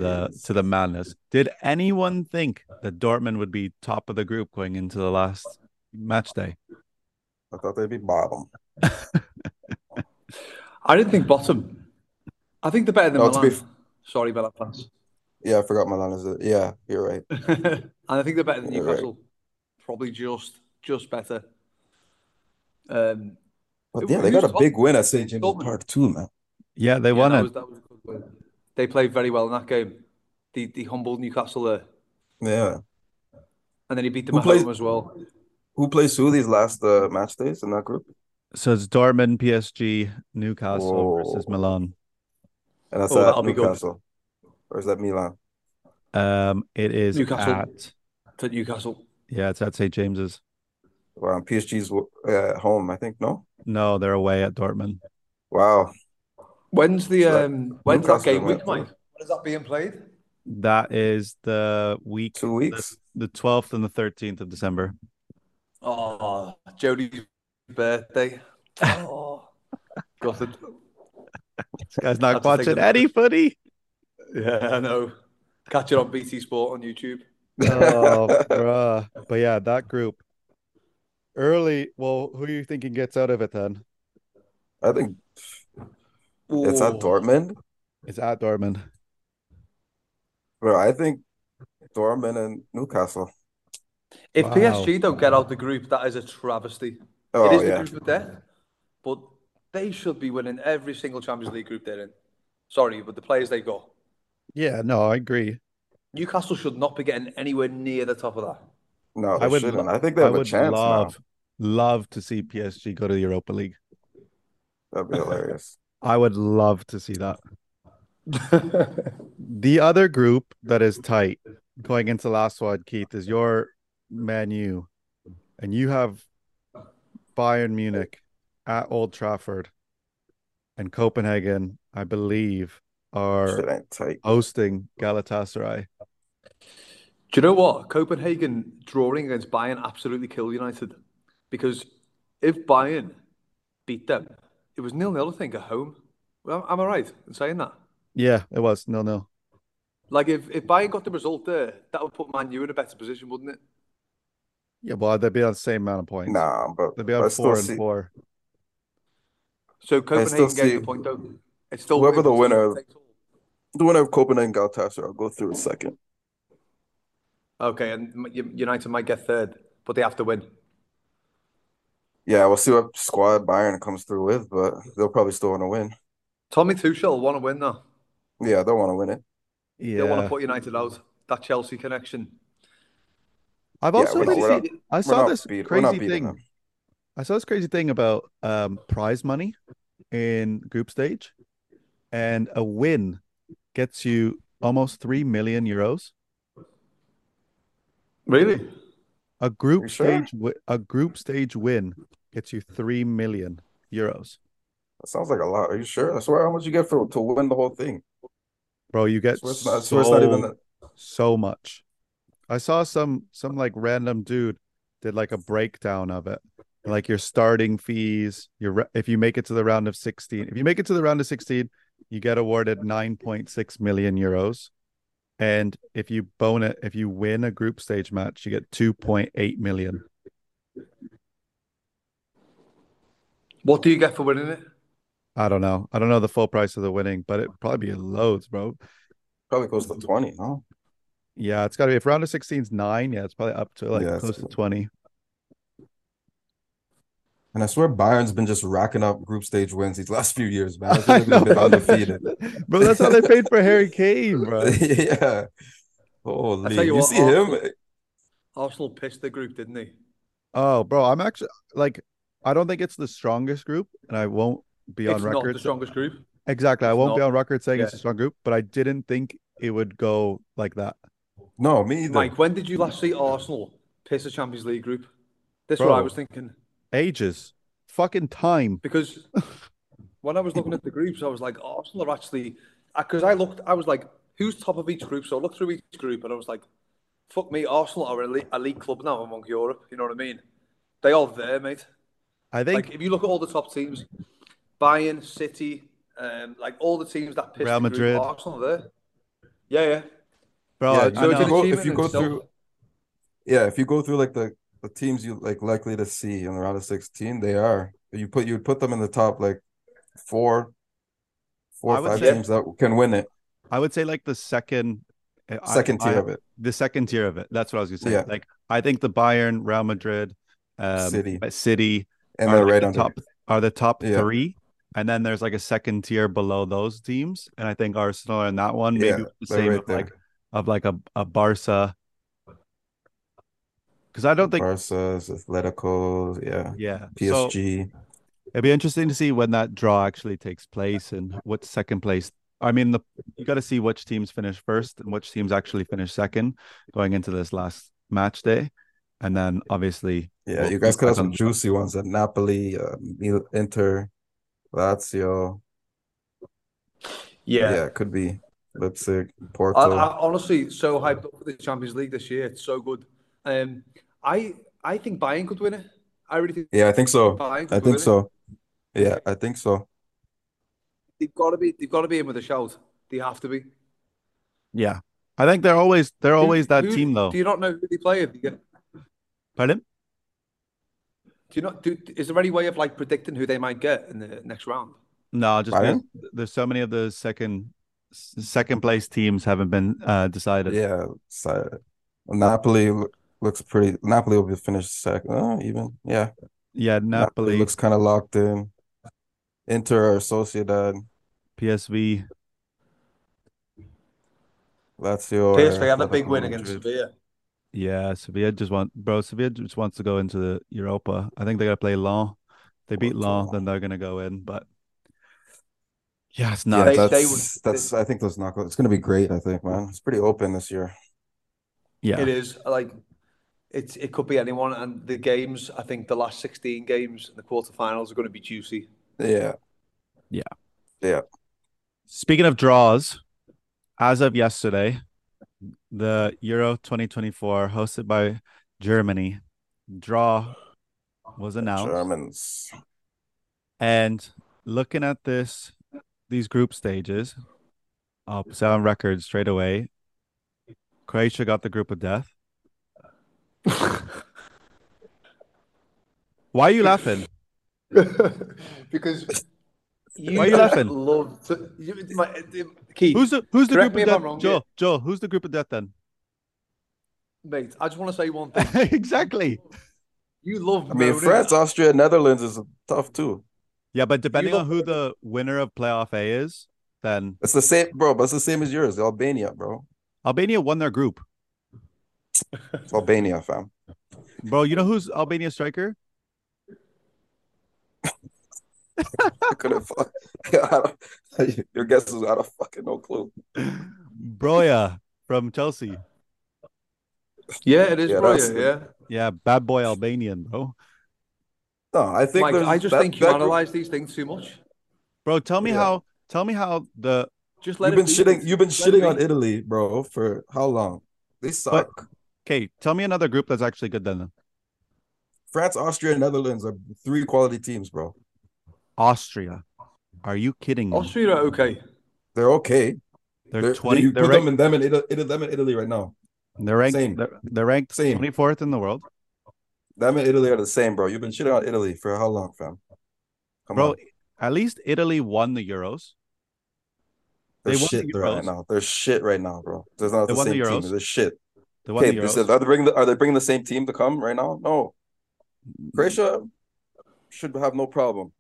the madness. Did anyone think that Dortmund would be top of the group going into the last match day? I thought they'd be bottom. I didn't think bottom. I think they're better than Milan. Sorry, Belfast. Yeah, I forgot Milan is it. Yeah, you're right. And I think they're better than Newcastle. Right. Probably just better. But yeah, they got a big win at St. James' Park too, man. Yeah, they won it. That was a good win. They played very well in that game. They humbled Newcastle there. Yeah. And then he beat them at home as well. Who plays who these last match days in that group? So it's Dortmund, PSG, Newcastle versus Milan. And that's at Newcastle. Or is that Milan? It is Newcastle. At Newcastle. Yeah, it's at St. James's. Wow, PSG's home, I think, no? No, they're away at Dortmund. Wow. When's that game week, Mike? When is that being played? That is the week. 2 weeks? The 12th and the 13th of December. Oh, Jodie's birthday. Oh, got it. This guy's not watching any footy. Yeah, I know. Catch it on BT Sport on YouTube. Oh, bruh. But yeah, that group. Early. Well, who are you thinking gets out of it then? I think it's at Dortmund. It's at Dortmund. Bro, I think Dortmund and Newcastle. If PSG don't get out the group, that is a travesty. Oh, it is the group of death, but they should be winning every single Champions League group they're in. Sorry, but the players they got. Yeah, no, I agree. Newcastle should not be getting anywhere near the top of that. No, I shouldn't. I think they have a chance love to see PSG go to the Europa League. That'd be hilarious. I would love to see that. The other group that is tight going into last one, Keith, is your Man U, and you have Bayern Munich at Old Trafford, and Copenhagen, I believe, are hosting Galatasaray. Do you know what? Copenhagen drawing against Bayern absolutely killed United, because if Bayern beat them, it was 0-0, I think, at home. Well, am I right in saying that? Yeah, it was 0-0. Like, if Bayern got the result there, that would put Man U in a better position, wouldn't it? Yeah, well, they'd be on the same amount of points. Nah, but they'd be on 4 and 4. So Copenhagen gets the point, though. It's still whoever the winner of Copenhagen Galatasaray will go through in second. Okay, and United might get third, but they have to win. Yeah, we'll see what squad Bayern comes through with, but they'll probably still want to win. Tommy Tuchel want to win though. Yeah, they want to win it. Yeah. They want to put United out. That Chelsea connection. I've also I saw this crazy thing about prize money in group stage, and a win gets you almost 3 million euros. Really? A group stage win gets you 3 million euros. That sounds like a lot. Are you sure? I swear, how much you get for to win the whole thing, bro? You get so much. I saw some like random dude did like a breakdown of it, like your starting fees. If you make it to the round of 16, you get awarded 9.6 million euros, and if you win a group stage match, you get 2.8 million. What do you get for winning it? I don't know. I don't know the full price of the winning, but it probably be loads, bro. Probably close to 20, huh? Yeah, it's got to be. If round of 16 is 9, yeah, it's probably up to close to 20. And I swear Bayern's been just racking up group stage wins these last few years, man. They've been undefeated. Bro, that's how they paid for Harry Kane, bro. Yeah. Holy. Arsenal pissed the group, didn't they? Oh, bro, I'm actually like, I don't think it's the strongest group, and I won't be on record. It's not the strongest group. Exactly. I won't be on record saying it's a strong group, but I didn't think it would go like that. No, me either. Mike, when did you last see Arsenal piss a Champions League group? That's what I was thinking. Ages. Fucking time. Because when I was looking at the groups, I was like, Arsenal are actually... Because I was like, who's top of each group? So I looked through each group and I was like, fuck me, Arsenal are a league club now among Europe. You know what I mean? They are there, mate. I think... Like, if you look at all the top teams, Bayern, City, like all the teams that pissed Real Madrid. The group, Arsenal are there. Yeah. Bro, yeah, if you go through like the teams you like likely to see in the round of 16, they are. You would put them in the top like four or five teams that can win it. I would say like the second tier of it. The second tier of it. That's what I was gonna say. Yeah. Like I think the Bayern, Real Madrid, City and are, right like, the top, are the top three. And then there's like a second tier below those teams. And I think Arsenal are in that one. Maybe the same right of like a Barca. Because I don't think... Barca, Atletico, PSG. So, it'd be interesting to see when that draw actually takes place and what's second place. I mean, you got to see which teams finish first and which teams actually finish second going into this last match day. And then obviously... Yeah, you guys could have some juicy ones at Napoli, Inter... Lazio. Yeah, it could be. Leipzig, Porto. I honestly so hyped up for the Champions League this year. It's so good. I think Bayern could win it. I really think. Yeah, I think so. Yeah, I think so. They've got to be in with a shout. They have to be. Yeah, I think they're always that team though. Do you not know who they play? Pardon? Is there any way of like predicting who they might get in the next round? No, just there's so many of the second place teams haven't been decided. Yeah, so Napoli looks pretty. Napoli will be finished second. Napoli looks kind of locked in. Inter or Sociedad, PSV, Lazio. PSV had a big win against Sevilla. Yeah, Sevilla just wants to go into the Europa. I think they got to play Lens. They beat Lens, then they're going to go in. But yeah, it's not. Yeah, I think those knockouts. It's going to be great. I think, man, it's pretty open this year. Yeah, it is. Like it could be anyone. And the games, I think, the last 16 games in the quarterfinals are going to be juicy. Yeah. Speaking of draws, as of yesterday. The Euro 2024, hosted by Germany, draw was announced. Germans. And looking at these group stages, I'll set on record straight away. Croatia got the group of death. Why are you laughing? Because why are you laughing? Keith, who's the group of death? Wrong, Joel, who's the group of death then? Mate, I just want to say one thing. Exactly. You love. I mean, France, Austria, Netherlands is tough too. Yeah, but depending on who the winner of playoff A is, then it's the same, bro. But it's the same as yours, Albania, bro. Albania won their group. It's Albania, fam. Bro, you know who's Albania's striker? I couldn't. Your guess is out of fucking no clue. Broja from Chelsea. Yeah, it is Broja. Yeah, bad boy Albanian, bro. No, I think I just think you analyze these things too much, bro. Tell me how the just let you've been shitting on Italy, bro, for how long? They suck. But, okay, tell me another group that's actually good then. France, Austria, and Netherlands are three quality teams, bro. Austria, are you kidding me? Austria are okay. They're okay. They're 20. You put them in Italy right now. They're ranked. Same. They're ranked 24th in the world. Them and Italy are the same, bro. You've been shitting on Italy for how long, fam? Come on. At least Italy won the Euros. They're shit right now, bro. There's not the same team. They're shit. They won the Euros. Are they bringing the same team to come right now? No. Croatia should have no problem.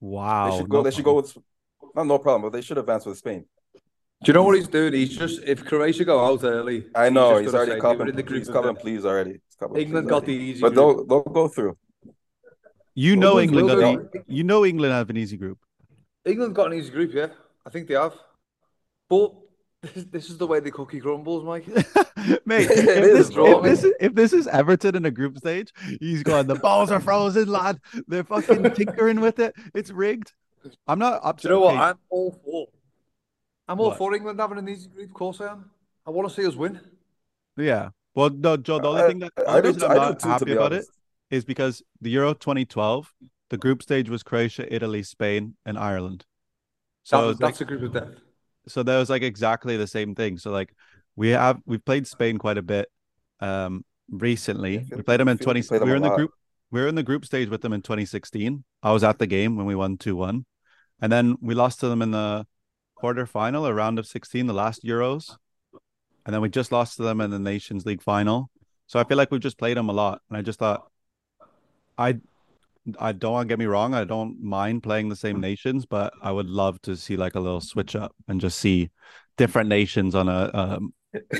Wow. They should go with, not no problem, but they should advance with Spain. Do you know what he's doing? He's just, if Croatia go out early. I know, he's already coming, please. England got the easy group. But they'll go through. England have an easy group. England got an easy group, yeah. I think they have. But this is the way the cookie crumbles, Mike. Mate, if this is Everton in a group stage, he's going, the balls are frozen, lad. They're fucking tinkering with it. It's rigged. I'm not upset. You know what? I'm all for. I'm all for England having an easy group, of course I am. I want to see us win. Yeah. Well, no, Joe, the only thing that I'm not happy about is because the Euro 2012, the group stage was Croatia, Italy, Spain, and Ireland. So that's a group of death. So that was like exactly the same thing. So like we've played Spain quite a bit recently. We played them in 20. We were in the group stage with them in 2016. I was at the game when we won 2-1, and then we lost to them in the quarterfinal, a round of 16, the last Euros, and then we just lost to them in the Nations League final. So I feel like we've just played them a lot, and I just thought, I don't want to get me wrong, I don't mind playing the same nations, but I would love to see like a little switch up and just see different nations on a.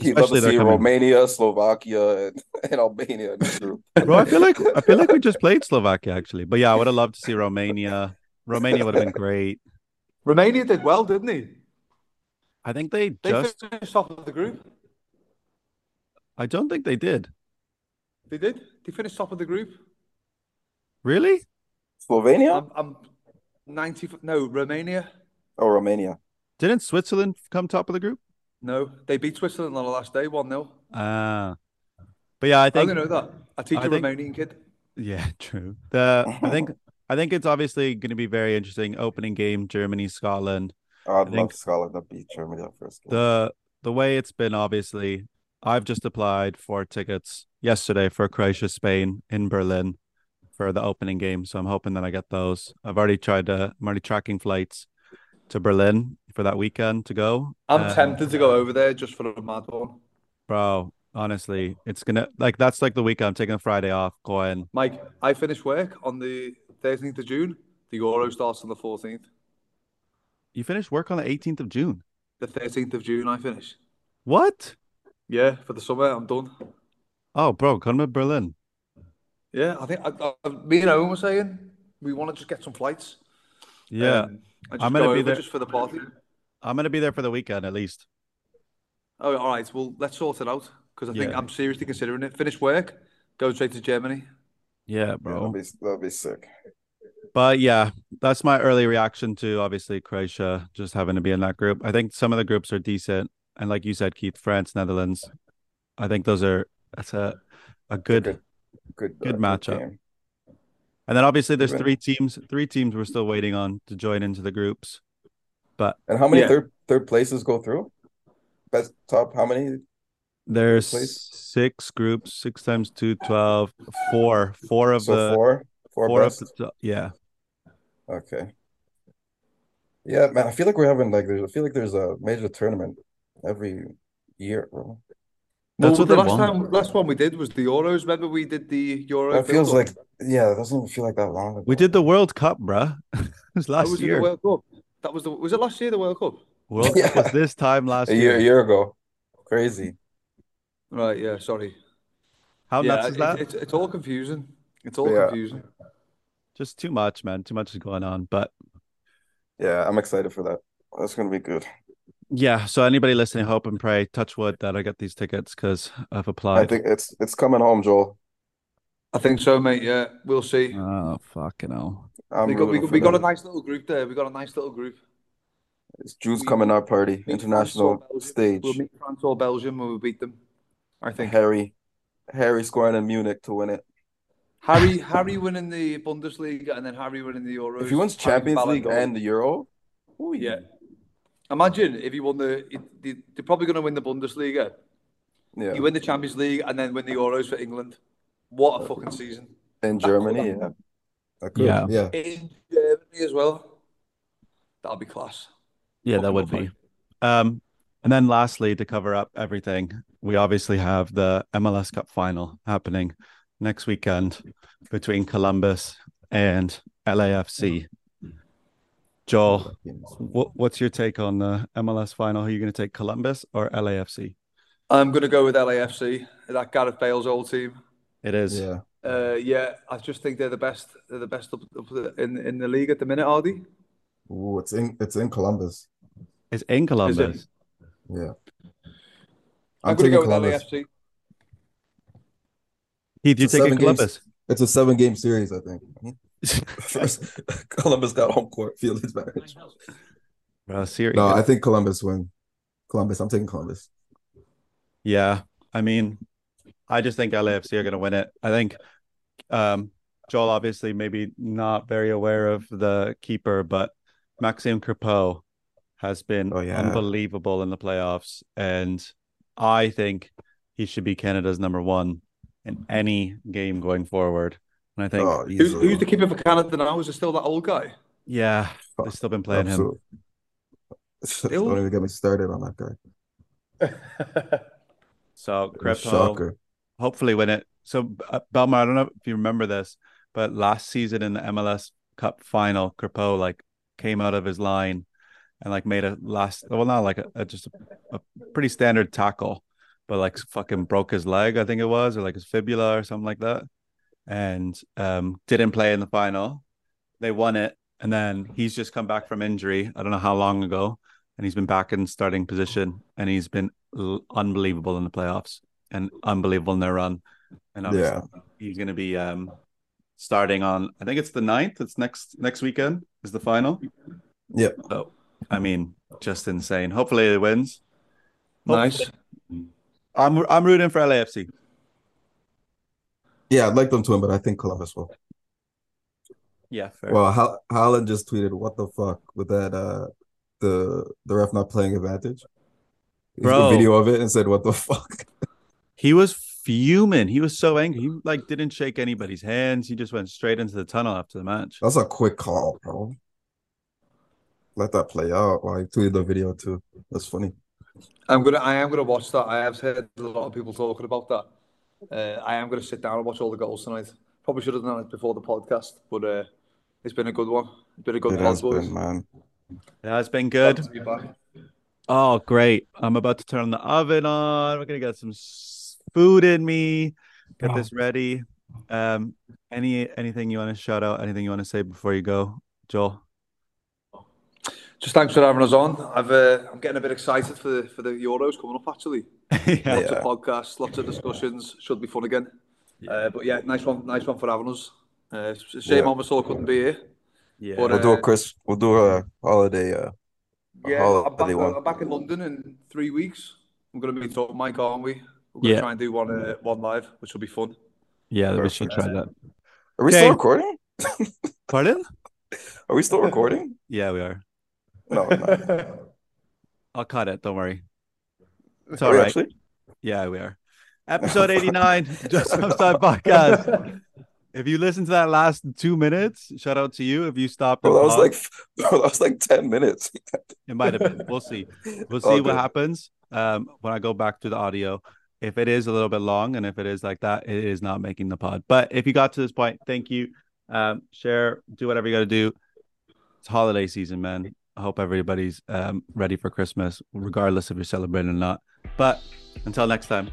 You'd love to see Romania, Slovakia, and Albania in this group. Bro, I feel like we just played Slovakia actually, but yeah, I would have loved to see Romania. Romania would have been great. Romania did well, didn't they? I think they just finished top of the group. I don't think they did. They did? They finished top of the group. Really? Slovenia? Romania. Oh, Romania. Didn't Switzerland come top of the group? No, they beat Switzerland on the last day, 1-0. But yeah, I think I don't know that. I think Romanian kid. Yeah, true. I think it's obviously going to be very interesting. Opening game, Germany, Scotland. Oh, I'd love Scotland to beat Germany that first game. The way it's been, obviously, I've just applied for tickets yesterday for Croatia, Spain in Berlin for the opening game. So I'm hoping that I get those. I'm already tracking flights to Berlin for that weekend to go. I'm tempted to go over there just for a mad one. Bro, honestly, it's going to that's like the weekend. I'm taking a Friday off going. Mike, I finished work on the 13th of June. The Euro starts on the 14th. You finished work on the 18th of June? The 13th of June, I finish. What? Yeah, for the summer, I'm done. Oh, bro, come to Berlin. Yeah, I think me and Owen were saying we want to just get some flights. Yeah, I'm going to be there just for the party. I'm going to be there for the weekend at least. Oh, all right. Well, let's sort it out because I think I'm seriously considering it. Finish work, go straight to Germany. Yeah, bro. That'll be sick. But yeah, that's my early reaction to obviously Croatia just having to be in that group. I think some of the groups are decent, and like you said, Keith, France, Netherlands. I think that's a good matchup. Game. And then obviously there's three teams we're still waiting on to join into the groups. But and how many third places go through? Best top how many? There's six groups, 6 times 2, 12, four of the, okay. Yeah, man, I feel like we're having I feel like there's a major tournament every year, bro. That's well, what the they last won. Time, last one we did was the Euros. Remember, we did the Euros. That feels like, yeah, it doesn't feel like that long ago. We did the World Cup, bruh. It was last year. The World Cup. That was was it last year? The World Cup. World Cup was this time last year. A year ago. Crazy. Right. Yeah. Sorry. How nuts is that? It's all confusing. It's all confusing. Just too much, man. Too much is going on. But yeah, I'm excited for that. That's going to be good. Yeah, so anybody listening, hope and pray, touch wood, that I get these tickets because I've applied. I think it's coming home, Joel. I think so, mate, yeah. We'll see. Oh, fucking hell. We got a nice little group there. We got a nice little group. It's Jews coming our party, international stage. We'll meet France or Belgium when we beat them, I think. Harry scoring in Munich to win it. Harry winning the Bundesliga and then Harry winning the Euros. If he wins Champions League and the Euro, oh yeah. Imagine if he won they're probably going to win the Bundesliga. Yeah. You win the Champions League and then win the Euros for England. What a fucking season. In Germany, yeah. In Germany as well. That'll be class. Yeah, that would be. And then lastly, to cover up everything, we obviously have the MLS Cup final happening next weekend between Columbus and LAFC. Joel, what's your take on the MLS final? Are you going to take Columbus or LAFC? I'm going to go with LAFC. That Gareth Bale's old team. It is. Yeah. I just think they're the best. They're the best in the league at the minute, are they? Oh, it's in Columbus. It's in Columbus. Is it? Yeah. I'm going to go with LAFC. Heath, you taking Columbus? It's a 7-game series, I think. First, Columbus got home court field advantage. No, I think Columbus win. I'm taking Columbus. Yeah, I mean, I just think LAFC are going to win it. I think Joel obviously maybe not very aware of the keeper, but Maxime Crépeau has been unbelievable in the playoffs, and I think he should be Canada's number one in any game going forward. I think who's the keeper for Canada now? Is it still that old guy? Yeah, they've still been playing him. Don't even get me started on that guy. So Crépeau, hopefully win it. So Belmar, I don't know if you remember this, but last season in the MLS Cup final, Crépeau came out of his line and made a just a pretty standard tackle, but fucking broke his leg, I think it was, or his fibula or something like that. And didn't play in the final. They won it, and then he's just come back from injury. I don't know how long ago, and he's been back in starting position, and he's been unbelievable in the playoffs and unbelievable in their run. And obviously he's going to be starting on. I think it's the 9th. It's next weekend is the final. Yep. So I mean, just insane. Hopefully he wins. Nice. I'm rooting for LAFC. Yeah, I'd like them to win, but I think Columbus will. Yeah, fair. Well, Haaland just tweeted, "What the fuck with that? The ref not playing advantage." He did a video of it and said, "What the fuck?" He was fuming. He was so angry. He didn't shake anybody's hands. He just went straight into the tunnel after the match. That's a quick call, bro. Let that play out. Well, he tweeted the video too. That's funny. I am gonna watch that. I have heard a lot of people talking about that. I am going to sit down and watch all the goals tonight. Probably should have done it before the podcast, but it's been a good one. It's been a good podcast, boys. Man. It has been good. Oh, great. I'm about to turn the oven on. We're going to get some food in me. Get this ready. Anything you want to shout out? Anything you want to say before you go, Joel? Just thanks for having us on. I'm getting a bit excited for the Euros coming up, actually. Lots of podcasts, lots of discussions. Should be fun again. Yeah. But yeah, nice one for having us. It's a shame Omasol couldn't be here. Yeah, but, we'll do a holiday. I'm back in London in 3 weeks. I'm going to be talking Mike, aren't we? We're going to try and do one live, which will be fun. Yeah, we should try that. Are we still recording? Pardon? Are we still recording? Yeah, we are. No, no. I'll cut it. Don't worry. It's all right. Actually? Yeah, we are. Episode 89, Just Outside Podcast. If you listen to that last 2 minutes, shout out to you. If you stopped, that was like 10 minutes. It might have been. We'll see. We'll see what happens when I go back to the audio. if it is a little bit long and if it is like that, it is not making the pod. But if you got to this point, thank you. Share, do whatever you got to do. It's holiday season, man. I hope everybody's ready for Christmas, regardless if you're celebrating or not. But until next time.